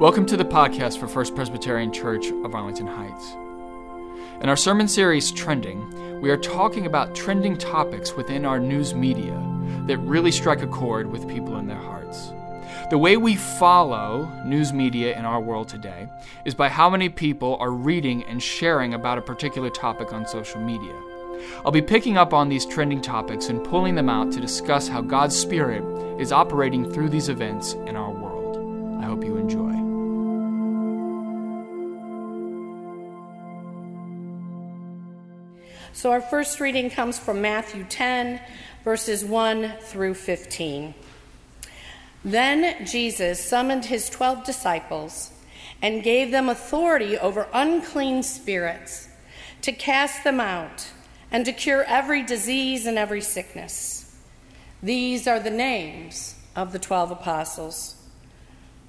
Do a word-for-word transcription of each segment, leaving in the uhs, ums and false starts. Welcome to the podcast for First Presbyterian Church of Arlington Heights. In our sermon series, Trending, we are talking about trending topics within our news media that really strike a chord with people in their hearts. The way we follow news media in our world today is by how many people are reading and sharing about a particular topic on social media. I'll be picking up on these trending topics and pulling them out to discuss how God's Spirit is operating through these events in our world. I hope you enjoy. So our first reading comes from Matthew ten, verses one through fifteen. Then Jesus summoned his twelve disciples and gave them authority over unclean spirits to cast them out and to cure every disease and every sickness. These are the names of the twelve apostles.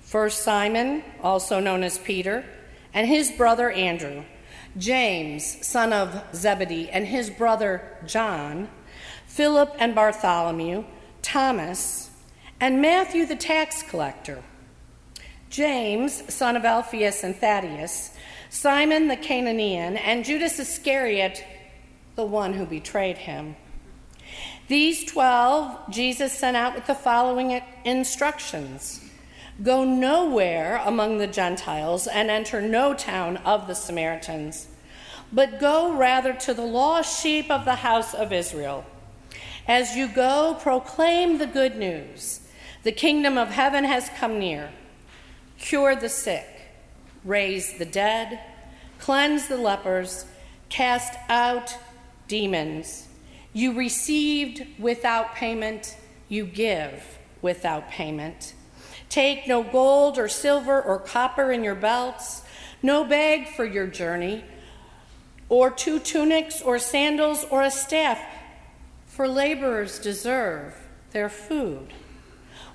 First Simon, also known as Peter, and his brother Andrew, James, son of Zebedee, and his brother John, Philip and Bartholomew, Thomas, and Matthew the tax collector, James, son of Alphaeus and Thaddeus, Simon the Canaanian, and Judas Iscariot, the one who betrayed him. These twelve Jesus sent out with the following instructions. Go nowhere among the Gentiles and enter no town of the Samaritans, but go rather to the lost sheep of the house of Israel. As you go, proclaim the good news. The kingdom of heaven has come near. Cure the sick, raise the dead, cleanse the lepers, cast out demons. You received without payment, you give without payment. Take no gold or silver or copper in your belts, no bag for your journey, or two tunics or sandals or a staff, for laborers deserve their food.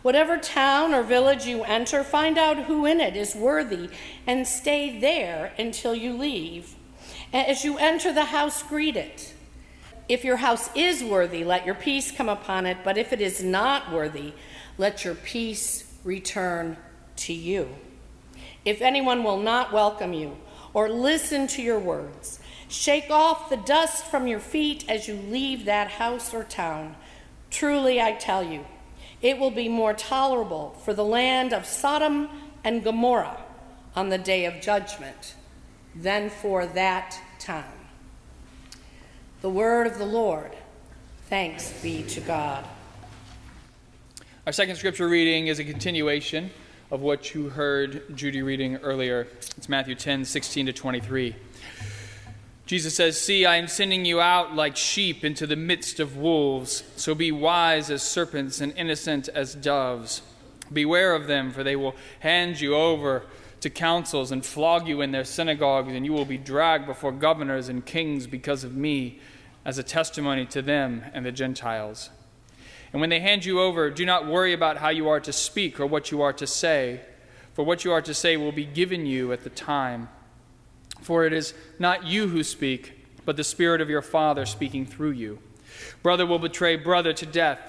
Whatever town or village you enter, find out who in it is worthy and stay there until you leave. As you enter the house, greet it. If your house is worthy, let your peace come upon it, but if it is not worthy, let your peace return to you. If anyone will not welcome you or listen to your words, shake off the dust from your feet as you leave that house or town. Truly, I tell you, it will be more tolerable for the land of Sodom and Gomorrah on the day of judgment than for that town. The word of the Lord. Thanks be to God. Our second scripture reading is a continuation of what you heard Judy reading earlier. It's Matthew ten, sixteen to twenty-three. Jesus says, "See, I am sending you out like sheep into the midst of wolves. So be wise as serpents and innocent as doves. Beware of them, for they will hand you over to councils and flog you in their synagogues, and you will be dragged before governors and kings because of me, as a testimony to them and the Gentiles. And when they hand you over, do not worry about how you are to speak or what you are to say, for what you are to say will be given you at the time. For it is not you who speak, but the Spirit of your Father speaking through you. Brother will betray brother to death,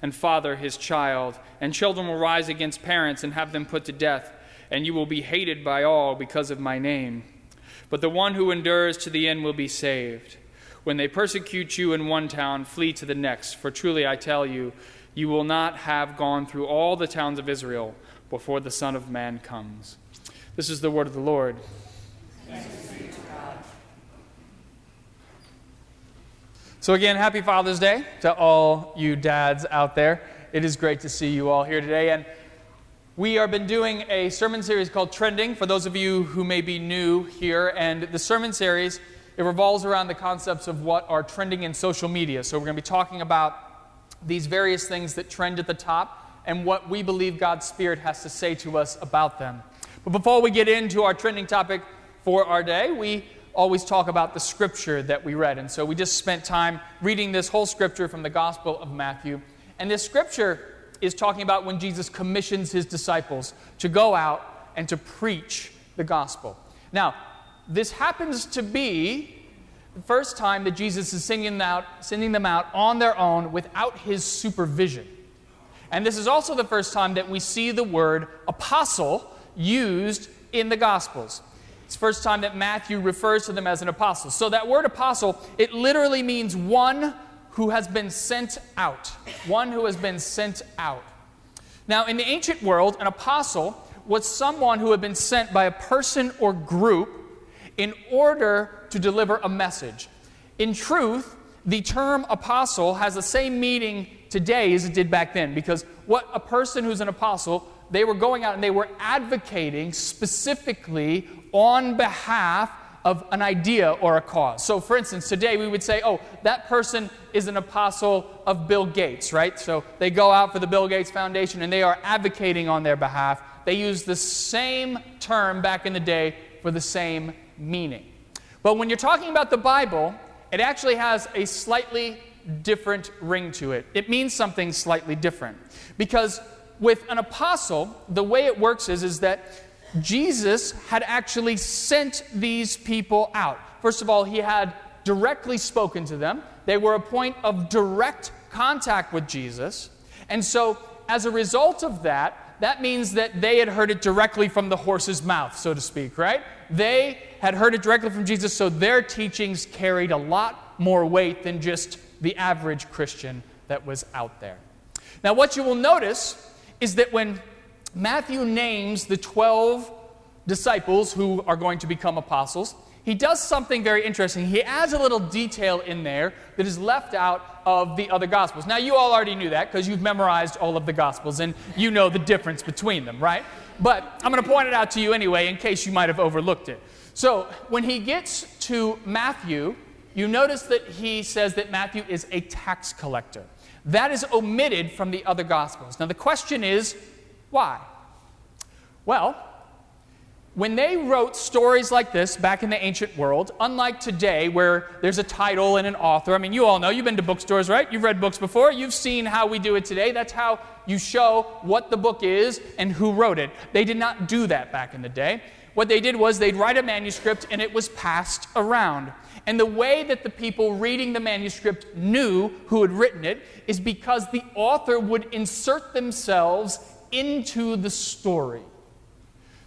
and father his child, and children will rise against parents and have them put to death, and you will be hated by all because of my name. But the one who endures to the end will be saved. When they persecute you in one town, flee to the next. For truly I tell you, you will not have gone through all the towns of Israel before the Son of Man comes." This is the word of the Lord. Thanks be to God. So again, happy Father's Day to all you dads out there. It is great to see you all here today. And we have been doing a sermon series called Trending, for those of you who may be new here. And the sermon series, it revolves around the concepts of what are trending in social media. So we're going to be talking about these various things that trend at the top and what we believe God's Spirit has to say to us about them. But before we get into our trending topic for our day, we always talk about the scripture that we read. And so we just spent time reading this whole scripture from the Gospel of Matthew. And this scripture is talking about when Jesus commissions his disciples to go out and to preach the gospel. Now, this happens to be the first time that Jesus is sending them out, sending them out on their own without his supervision. And this is also the first time that we see the word apostle used in the Gospels. It's the first time that Matthew refers to them as an apostle. So that word apostle, it literally means one who has been sent out. One who has been sent out. Now, in the ancient world, an apostle was someone who had been sent by a person or group in order to deliver a message. In truth, the term apostle has the same meaning today as it did back then, because what a person who's an apostle, they were going out and they were advocating specifically on behalf of an idea or a cause. So, for instance, today we would say, oh, that person is an apostle of Bill Gates, right? So they go out for the Bill Gates Foundation and they are advocating on their behalf. They use the same term back in the day for the same meaning. But when you're talking about the Bible, it actually has a slightly different ring to it. It means something slightly different. Because with an apostle, the way it works is, is that Jesus had actually sent these people out. First of all, he had directly spoken to them. They were a point of direct contact with Jesus. And so, as a result of that, that means that they had heard it directly from the horse's mouth, so to speak, right? They had heard it directly from Jesus, so their teachings carried a lot more weight than just the average Christian that was out there. Now, what you will notice is that when Matthew names the twelve disciples who are going to become apostles, he does something very interesting. He adds a little detail in there that is left out of the other Gospels. Now, you all already knew that because you've memorized all of the Gospels, and you know the difference between them, right? But I'm going to point it out to you anyway in case you might have overlooked it. So, when he gets to Matthew, you notice that he says that Matthew is a tax collector. That is omitted from the other Gospels. Now, the question is, why? Well, when they wrote stories like this back in the ancient world, unlike today where there's a title and an author, I mean, you all know, you've been to bookstores, right? You've read books before. You've seen how we do it today. That's how you show what the book is and who wrote it. They did not do that back in the day. What they did was they'd write a manuscript and it was passed around. And the way that the people reading the manuscript knew who had written it is because the author would insert themselves into the story.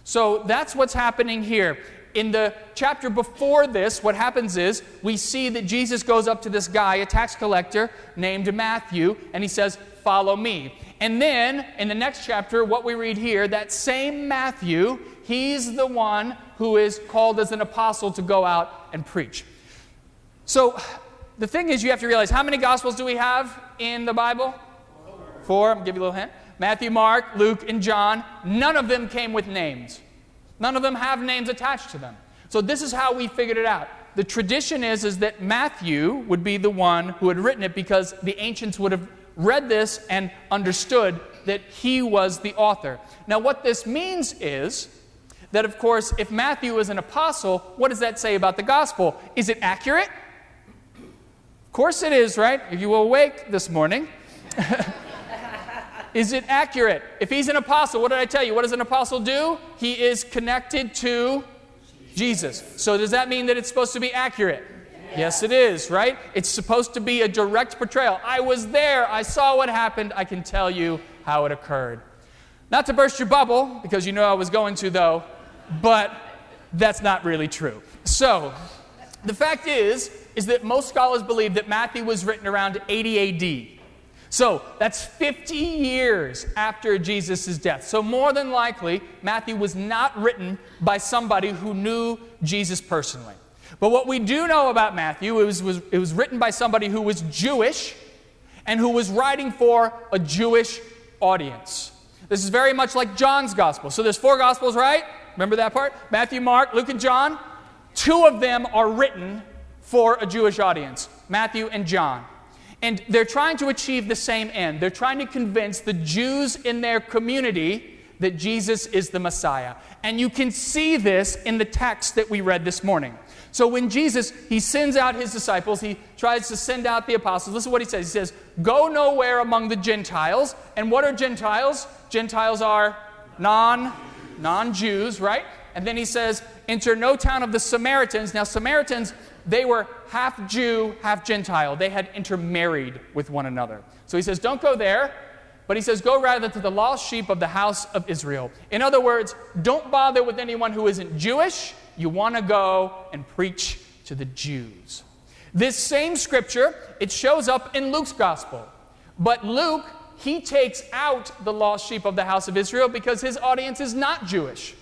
So that's what's happening here. In the chapter before this, what happens is we see that Jesus goes up to this guy, a tax collector named Matthew, and he says, "Follow me." And then in the next chapter, what we read here, that same Matthew, he's the one who is called as an apostle to go out and preach. So the thing is, you have to realize, how many Gospels do we have in the Bible? Four. Four. I'm going to give you a little hint. Matthew, Mark, Luke, and John, none of them came with names. None of them have names attached to them. So this is how we figured it out. The tradition is, is that Matthew would be the one who had written it because the ancients would have read this and understood that he was the author. Now what this means is that, of course, if Matthew is an apostle, what does that say about the gospel? Is it accurate? Of course it is, right? If you were awake this morning. Is it accurate? If he's an apostle, what did I tell you? What does an apostle do? He is connected to Jesus. So does that mean that it's supposed to be accurate? Yes, yes it is, right? It's supposed to be a direct portrayal. I was there. I saw what happened. I can tell you how it occurred. Not to burst your bubble, because you know I was going to, though, but that's not really true. So the fact is, is that most scholars believe that Matthew was written around eighty A D, so that's fifty years after Jesus' death. So more than likely, Matthew was not written by somebody who knew Jesus personally. But what we do know about Matthew is was, it was written by somebody who was Jewish and who was writing for a Jewish audience. This is very much like John's gospel. So there's four gospels, right? Remember that part? Matthew, Mark, Luke, and John. Two of them are written for a Jewish audience, Matthew and John. And they're trying to achieve the same end. They're trying to convince the Jews in their community that Jesus is the Messiah. And you can see this in the text that we read this morning. So when Jesus, he sends out his disciples, he tries to send out the apostles. Listen to what he says. He says, "Go nowhere among the Gentiles." And what are Gentiles? Gentiles are non, non-Jews, right? And then he says, "Enter no town of the Samaritans." Now, Samaritans, they were half Jew, half Gentile. They had intermarried with one another. So he says, don't go there. But he says, go rather to the lost sheep of the house of Israel. In other words, don't bother with anyone who isn't Jewish. You want to go and preach to the Jews. This same scripture, it shows up in Luke's gospel. But Luke, he takes out the lost sheep of the house of Israel because his audience is not Jewish.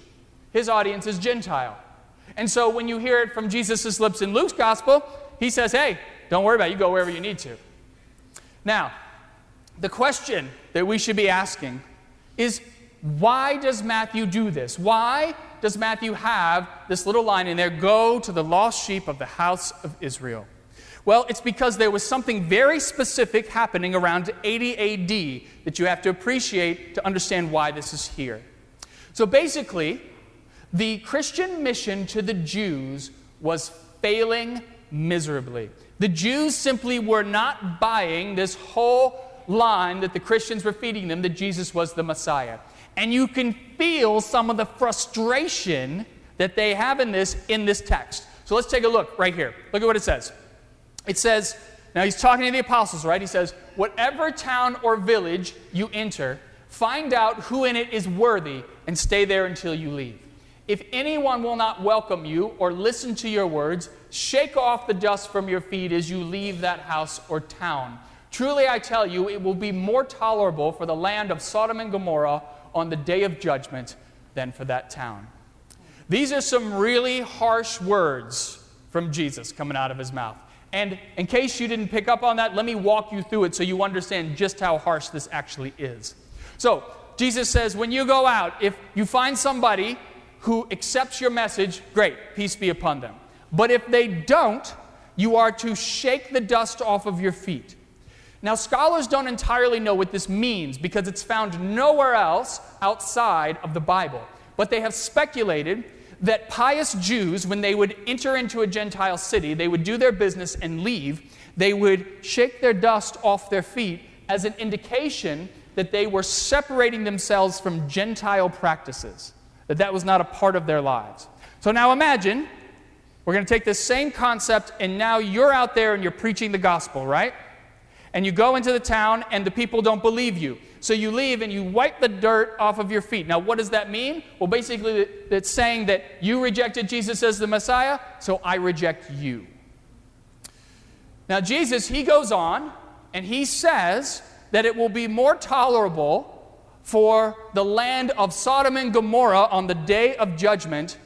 His audience is Gentile. And so when you hear it from Jesus' lips in Luke's gospel, he says, hey, don't worry about it. You go wherever you need to. Now, the question that we should be asking is, why does Matthew do this? Why does Matthew have this little line in there, go to the lost sheep of the house of Israel? Well, it's because there was something very specific happening around eighty A D that you have to appreciate to understand why this is here. So basically, the Christian mission to the Jews was failing miserably. The Jews simply were not buying this whole line that the Christians were feeding them, that Jesus was the Messiah. And you can feel some of the frustration that they have in this, in this text. So let's take a look right here. Look at what it says. It says, now he's talking to the apostles, right? He says, whatever town or village you enter, find out who in it is worthy and stay there until you leave. If anyone will not welcome you or listen to your words, shake off the dust from your feet as you leave that house or town. Truly I tell you, it will be more tolerable for the land of Sodom and Gomorrah on the day of judgment than for that town. These are some really harsh words from Jesus coming out of his mouth. And in case you didn't pick up on that, let me walk you through it so you understand just how harsh this actually is. So Jesus says, when you go out, if you find somebody who accepts your message, great, peace be upon them. But if they don't, you are to shake the dust off of your feet. Now, scholars don't entirely know what this means because it's found nowhere else outside of the Bible. But they have speculated that pious Jews, when they would enter into a Gentile city, they would do their business and leave. They would shake their dust off their feet as an indication that they were separating themselves from Gentile practices, that that was not a part of their lives. So now imagine, we're going to take this same concept, and now you're out there and you're preaching the gospel, right? And you go into the town, and the people don't believe you. So you leave, and you wipe the dirt off of your feet. Now, what does that mean? Well, basically, it's saying that you rejected Jesus as the Messiah, so I reject you. Now, Jesus, he goes on, and he says that it will be more tolerable for the land of Sodom and Gomorrah on the day of judgment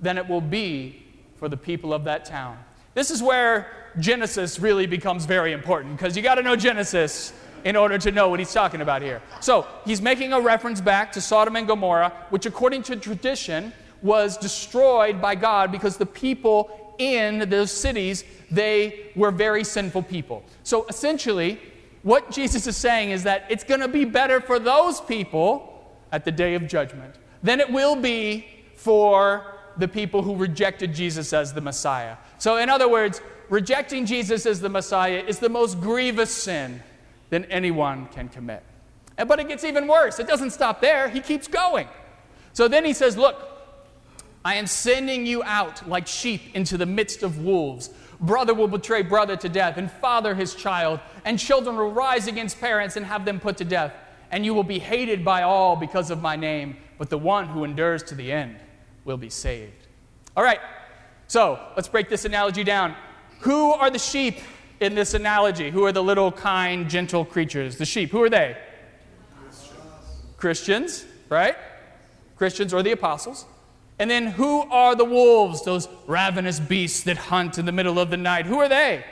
than it will be for the people of that town. This is where Genesis really becomes very important, because you got to know Genesis in order to know what he's talking about here. So he's making a reference back to Sodom and Gomorrah, which according to tradition was destroyed by God because the people in those cities, they were very sinful people. So essentially, what Jesus is saying is that it's going to be better for those people at the day of judgment than it will be for the people who rejected Jesus as the Messiah. So in other words, rejecting Jesus as the Messiah is the most grievous sin than anyone can commit. But it gets even worse. It doesn't stop there. He keeps going. So then he says, look, I am sending you out like sheep into the midst of wolves. Brother will betray brother to death, and father his child, and children will rise against parents and have them put to death. And you will be hated by all because of my name, but the one who endures to the end will be saved. All right, so let's break this analogy down. Who are the sheep in this analogy? Who are the little, kind, gentle creatures? The sheep, who are they? Christians. Christians, right? Christians or the apostles. And then who are the wolves, those ravenous beasts that hunt in the middle of the night? Who are they?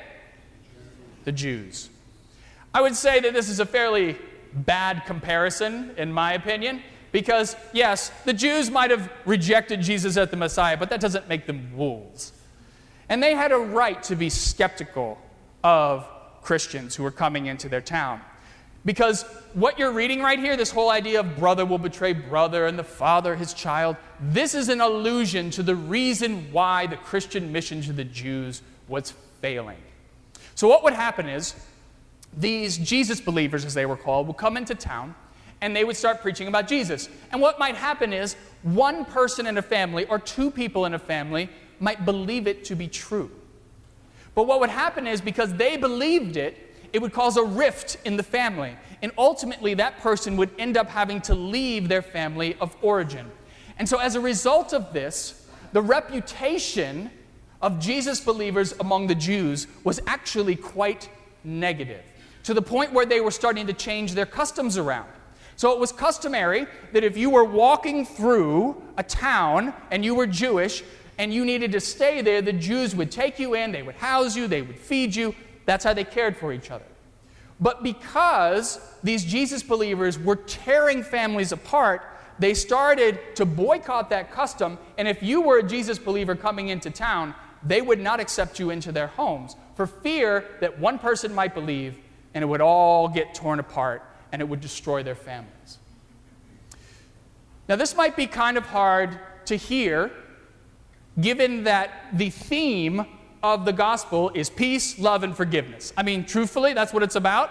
The Jews. I would say that this is a fairly bad comparison, in my opinion, because, yes, the Jews might have rejected Jesus as the Messiah, but that doesn't make them wolves. And they had a right to be skeptical of Christians who were coming into their town. Because what you're reading right here, this whole idea of brother will betray brother and the father his child, this is an allusion to the reason why the Christian mission to the Jews was failing. So what would happen is these Jesus believers, as they were called, would come into town and they would start preaching about Jesus. And what might happen is one person in a family or two people in a family might believe it to be true. But what would happen is, because they believed it, it would cause a rift in the family. And ultimately, that person would end up having to leave their family of origin. And so as a result of this, the reputation of Jesus' believers among the Jews was actually quite negative, to the point where they were starting to change their customs around. So it was customary that if you were walking through a town and you were Jewish and you needed to stay there, the Jews would take you in, they would house you, they would feed you. That's how they cared for each other. But because these Jesus believers were tearing families apart, they started to boycott that custom, and if you were a Jesus believer coming into town, they would not accept you into their homes for fear that one person might believe and it would all get torn apart and it would destroy their families. Now, this might be kind of hard to hear, given that the theme of the gospel is peace, love, and forgiveness. I mean, truthfully, that's what it's about.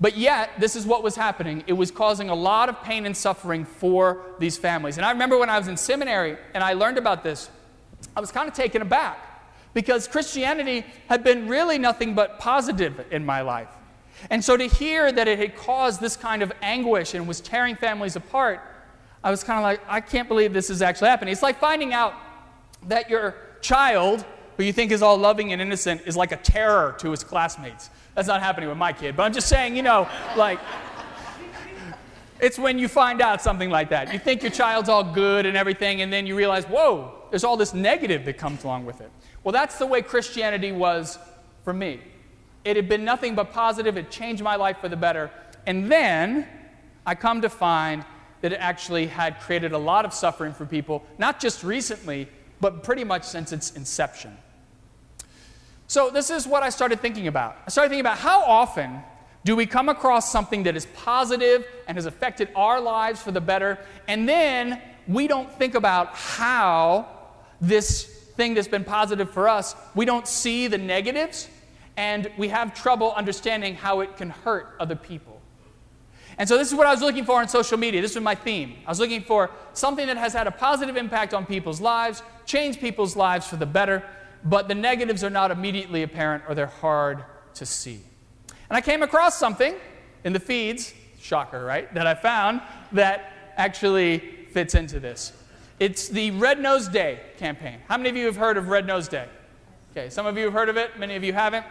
But yet, this is what was happening. It was causing a lot of pain and suffering for these families. And I remember when I was in seminary and I learned about this, I was kind of taken aback, because Christianity had been really nothing but positive in my life. And so to hear that it had caused this kind of anguish and was tearing families apart, I was kind of like, I can't believe this is actually happening. It's like finding out that your child, who you think is all loving and innocent, is like a terror to his classmates. That's not happening with my kid, but I'm just saying, you know, like, it's when you find out something like that. You think your child's all good and everything, and then you realize, whoa, there's all this negative that comes along with it. Well, that's the way Christianity was for me. It had been nothing but positive. It changed my life for the better. And then I come to find that it actually had created a lot of suffering for people, not just recently, but pretty much since its inception. So this is what I started thinking about. I started thinking about how often do we come across something that is positive and has affected our lives for the better, and then we don't think about how this thing that's been positive for us, we don't see the negatives, and we have trouble understanding how it can hurt other people. And so this is what I was looking for on social media. This was my theme. I was looking for something that has had a positive impact on people's lives, changed people's lives for the better, but the negatives are not immediately apparent or they're hard to see. And I came across something in the feeds, shocker, right, that I found that actually fits into this. It's the Red Nose Day campaign. How many of you have heard of Red Nose Day? Okay, some of you have heard of it, many of you haven't.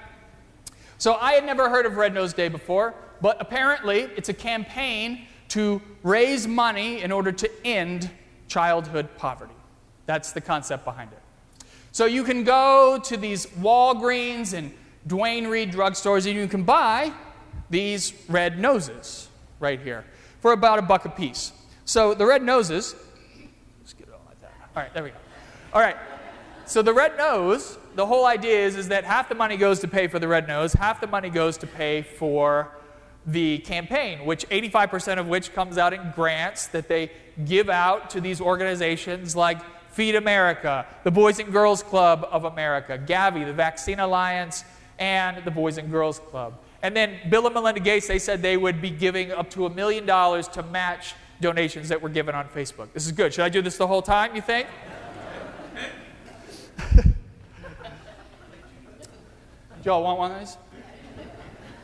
So I had never heard of Red Nose Day before, but apparently it's a campaign to raise money in order to end childhood poverty. That's the concept behind it. So you can go to these Walgreens and Duane Reade drugstores and you can buy these red noses right here for about a buck a piece. So the red noses... All right, there we go. All right, so the red nose, the whole idea is, is that half the money goes to pay for the red nose, half the money goes to pay for the campaign, which eighty-five percent of which comes out in grants that they give out to these organizations like Feed America, the Boys and Girls Club of America, Gavi, the Vaccine Alliance, and the Boys and Girls Club. And then Bill and Melinda Gates, they said they would be giving up to a million dollars to match donations that were given on Facebook. This is good. Should I do this the whole time, you think? Do y'all want one of these?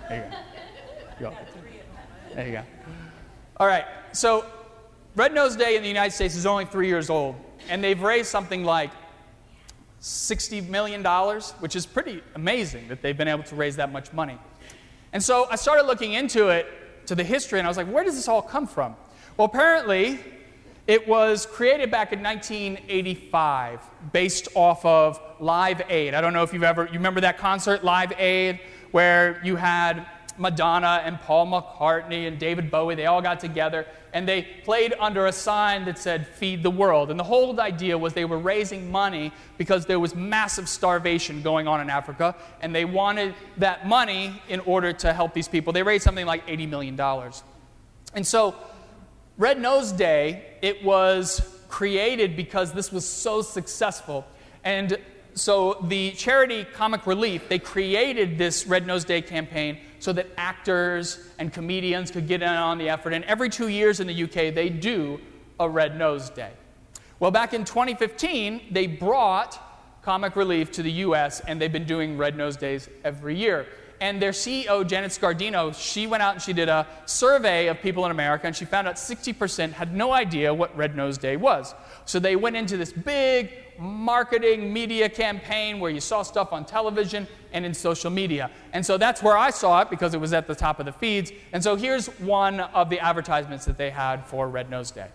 There you go. There you go. All right. So Red Nose Day in the United States is only three years old, and they've raised something like sixty million dollars, which is pretty amazing that they've been able to raise that much money. And so I started looking into it, to the history, and I was like, where does this all come from? Well, apparently, it was created back in nineteen eighty-five, based off of Live Aid. I don't know if you've ever, you remember that concert, Live Aid, where you had Madonna and Paul McCartney and David Bowie, they all got together, and they played under a sign that said, "Feed the World." And the whole idea was they were raising money because there was massive starvation going on in Africa, and they wanted that money in order to help these people. They raised something like eighty million dollars. And so Red Nose Day, it was created because this was so successful. And so the charity Comic Relief, they created this Red Nose Day campaign so that actors and comedians could get in on the effort. And every two years in the U K, they do a Red Nose Day. Well, back in twenty fifteen, they brought Comic Relief to the U S, and they've been doing Red Nose Days every year. And their C E O, Janet Scardino, she went out and she did a survey of people in America, and she found out sixty percent had no idea what Red Nose Day was. So they went into this big marketing media campaign where you saw stuff on television and in social media. And so that's where I saw it because it was at the top of the feeds. And so here's one of the advertisements that they had for Red Nose Day.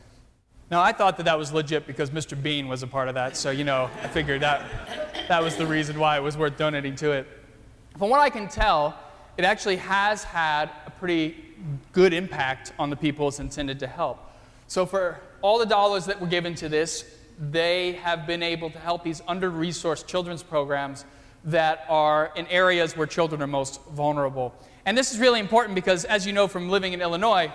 Now, I thought that that was legit because Mister Bean was a part of that. So, you know, I figured that that was the reason why it was worth donating to it. From what I can tell, it actually has had a pretty good impact on the people it's intended to help. So for all the dollars that were given to this, they have been able to help these under-resourced children's programs that are in areas where children are most vulnerable. And this is really important because, as you know from living in Illinois,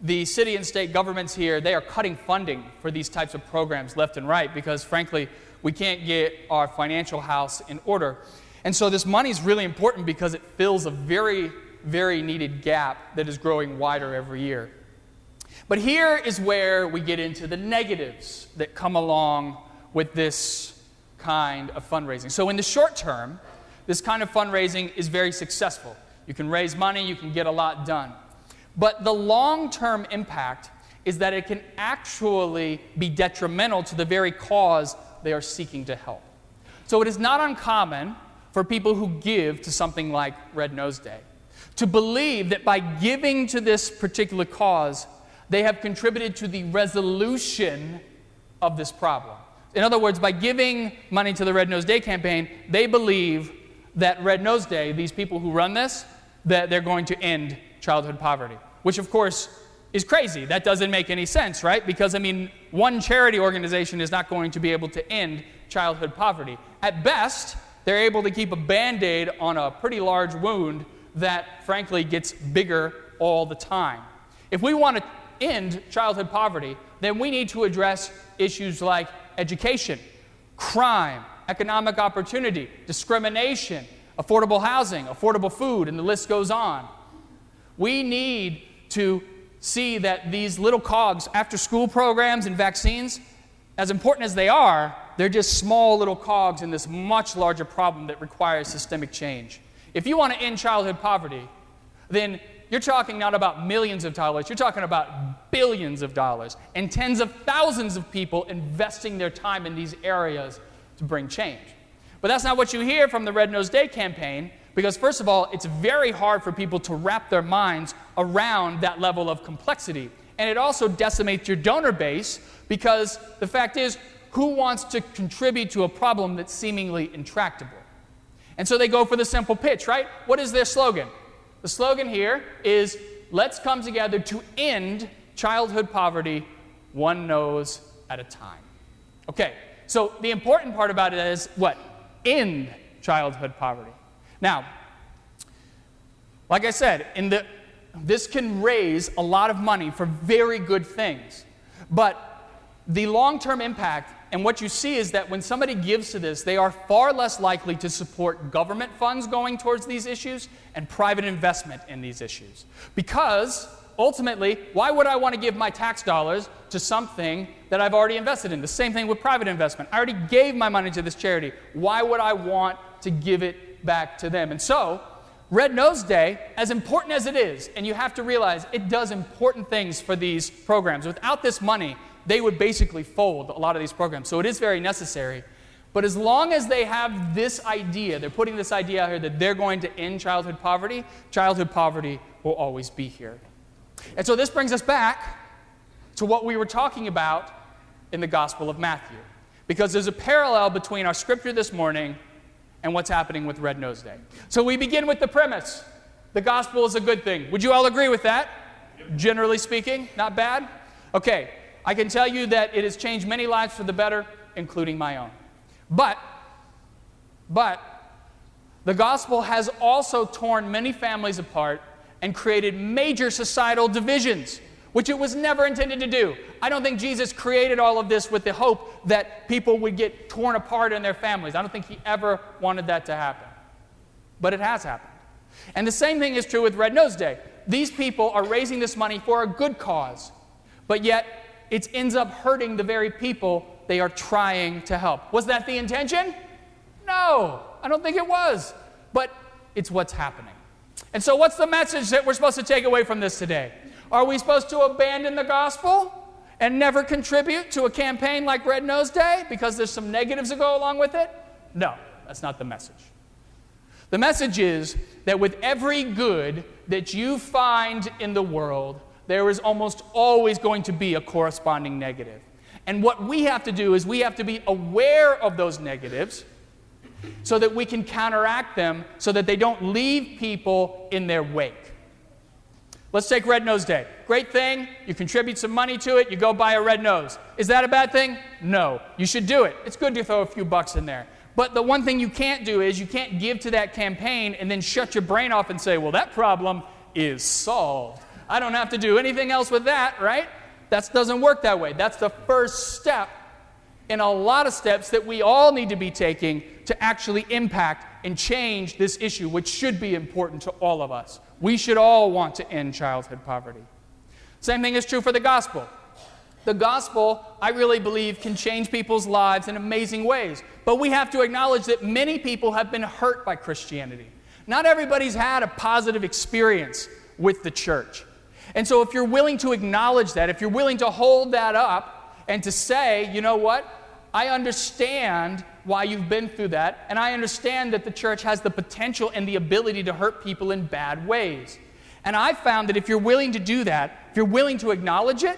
the city and state governments here, they are cutting funding for these types of programs left and right because, frankly, we can't get our financial house in order. And so this money is really important because it fills a very, very needed gap that is growing wider every year. But here is where we get into the negatives that come along with this kind of fundraising. So in the short term, this kind of fundraising is very successful. You can raise money, you can get a lot done. But the long-term impact is that it can actually be detrimental to the very cause they are seeking to help. So it is not uncommon for people who give to something like Red Nose Day to believe that by giving to this particular cause, they have contributed to the resolution of this problem. In other words, by giving money to the Red Nose Day campaign, they believe that Red Nose Day, these people who run this, that they're going to end childhood poverty, which of course is crazy. That doesn't make any sense, right? Because, I mean, one charity organization is not going to be able to end childhood poverty. At best, they're able to keep a Band-Aid on a pretty large wound that, frankly, gets bigger all the time. If we want to end childhood poverty, then we need to address issues like education, crime, economic opportunity, discrimination, affordable housing, affordable food, and the list goes on. We need to see that these little cogs, after-school programs and vaccines, as important as they are, they're just small little cogs in this much larger problem that requires systemic change. If you want to end childhood poverty, then you're talking not about millions of dollars, you're talking about billions of dollars and tens of thousands of people investing their time in these areas to bring change. But that's not what you hear from the Red Nose Day campaign because, first of all, it's very hard for people to wrap their minds around that level of complexity. And it also decimates your donor base because the fact is, who wants to contribute to a problem that's seemingly intractable? And so they go for the simple pitch, right? What is their slogan? The slogan here is, let's come together to end childhood poverty one nose at a time. Okay, so the important part about it is what? End childhood poverty. Now, like I said, in the, this can raise a lot of money for very good things, but the long-term impact, and what you see is that when somebody gives to this, they are far less likely to support government funds going towards these issues and private investment in these issues. Because, ultimately, why would I want to give my tax dollars to something that I've already invested in? The same thing with private investment. I already gave my money to this charity. Why would I want to give it back to them? And so, Red Nose Day, as important as it is, and you have to realize it does important things for these programs. Without this money, they would basically fold a lot of these programs. So it is very necessary. But as long as they have this idea, they're putting this idea out here that they're going to end childhood poverty, childhood poverty will always be here. And so this brings us back to what we were talking about in the Gospel of Matthew. Because there's a parallel between our scripture this morning and what's happening with Red Nose Day. So we begin with the premise. The gospel is a good thing. Would you all agree with that? Yep. Generally speaking, not bad? Okay. I can tell you that it has changed many lives for the better, including my own. But, but, the gospel has also torn many families apart and created major societal divisions, which it was never intended to do. I don't think Jesus created all of this with the hope that people would get torn apart in their families. I don't think he ever wanted that to happen. But it has happened. And the same thing is true with Red Nose Day. These people are raising this money for a good cause, but yet it ends up hurting the very people they are trying to help. Was that the intention? No, I don't think it was. But it's what's happening. And so what's the message that we're supposed to take away from this today? Are we supposed to abandon the gospel and never contribute to a campaign like Red Nose Day because there's some negatives that go along with it? No, that's not the message. The message is that with every good that you find in the world, there is almost always going to be a corresponding negative. And what we have to do is we have to be aware of those negatives so that we can counteract them so that they don't leave people in their wake. Let's take Red Nose Day. Great thing. You contribute some money to it. You go buy a red nose. Is that a bad thing? No. You should do it. It's good to throw a few bucks in there. But the one thing you can't do is you can't give to that campaign and then shut your brain off and say, well, that problem is solved. I don't have to do anything else with that, right? That doesn't work that way. That's the first step in a lot of steps that we all need to be taking to actually impact and change this issue, which should be important to all of us. We should all want to end childhood poverty. Same thing is true for the gospel. The gospel, I really believe, can change people's lives in amazing ways. But we have to acknowledge that many people have been hurt by Christianity. Not everybody's had a positive experience with the church. And so if you're willing to acknowledge that, if you're willing to hold that up and to say, you know what, I understand why you've been through that, and I understand that the church has the potential and the ability to hurt people in bad ways. And I found that if you're willing to do that, if you're willing to acknowledge it,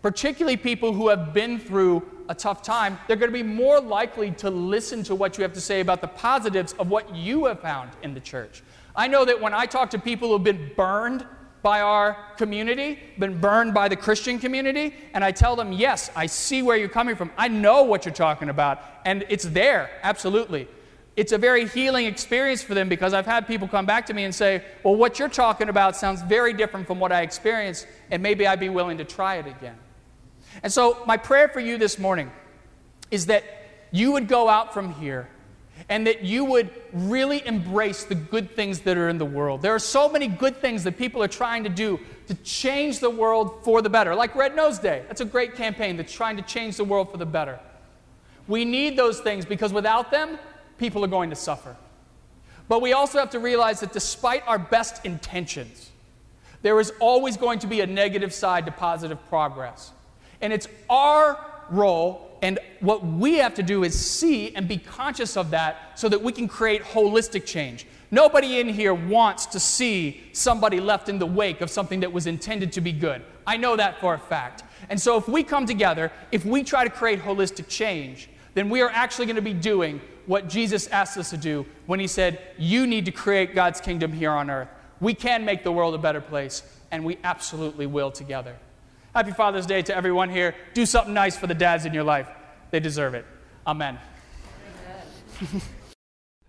particularly people who have been through a tough time, they're going to be more likely to listen to what you have to say about the positives of what you have found in the church. I know that when I talk to people who have been burned by our community, been burned by the Christian community, and I tell them, yes, I see where you're coming from. I know what you're talking about, and it's there, absolutely. It's a very healing experience for them because I've had people come back to me and say, well, what you're talking about sounds very different from what I experienced, and maybe I'd be willing to try it again. And so my prayer for you this morning is that you would go out from here and that you would really embrace the good things that are in the world. There are so many good things that people are trying to do to change the world for the better. Like Red Nose Day. That's a great campaign that's trying to change the world for the better. We need those things because without them, people are going to suffer. But we also have to realize that despite our best intentions, there is always going to be a negative side to positive progress. And it's our role. And what we have to do is see and be conscious of that so that we can create holistic change. Nobody in here wants to see somebody left in the wake of something that was intended to be good. I know that for a fact. And so if we come together, if we try to create holistic change, then we are actually going to be doing what Jesus asked us to do when he said, you need to create God's kingdom here on earth. We can make the world a better place, and we absolutely will together. Happy Father's Day to everyone here. Do something nice for the dads in your life. They deserve it. Amen. Amen.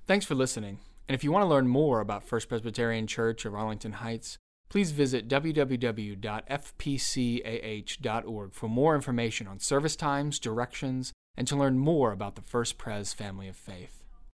Thanks for listening. And if you want to learn more about First Presbyterian Church of Arlington Heights, please visit w w w dot f p c a h dot org for more information on service times, directions, and to learn more about the First Pres family of faith.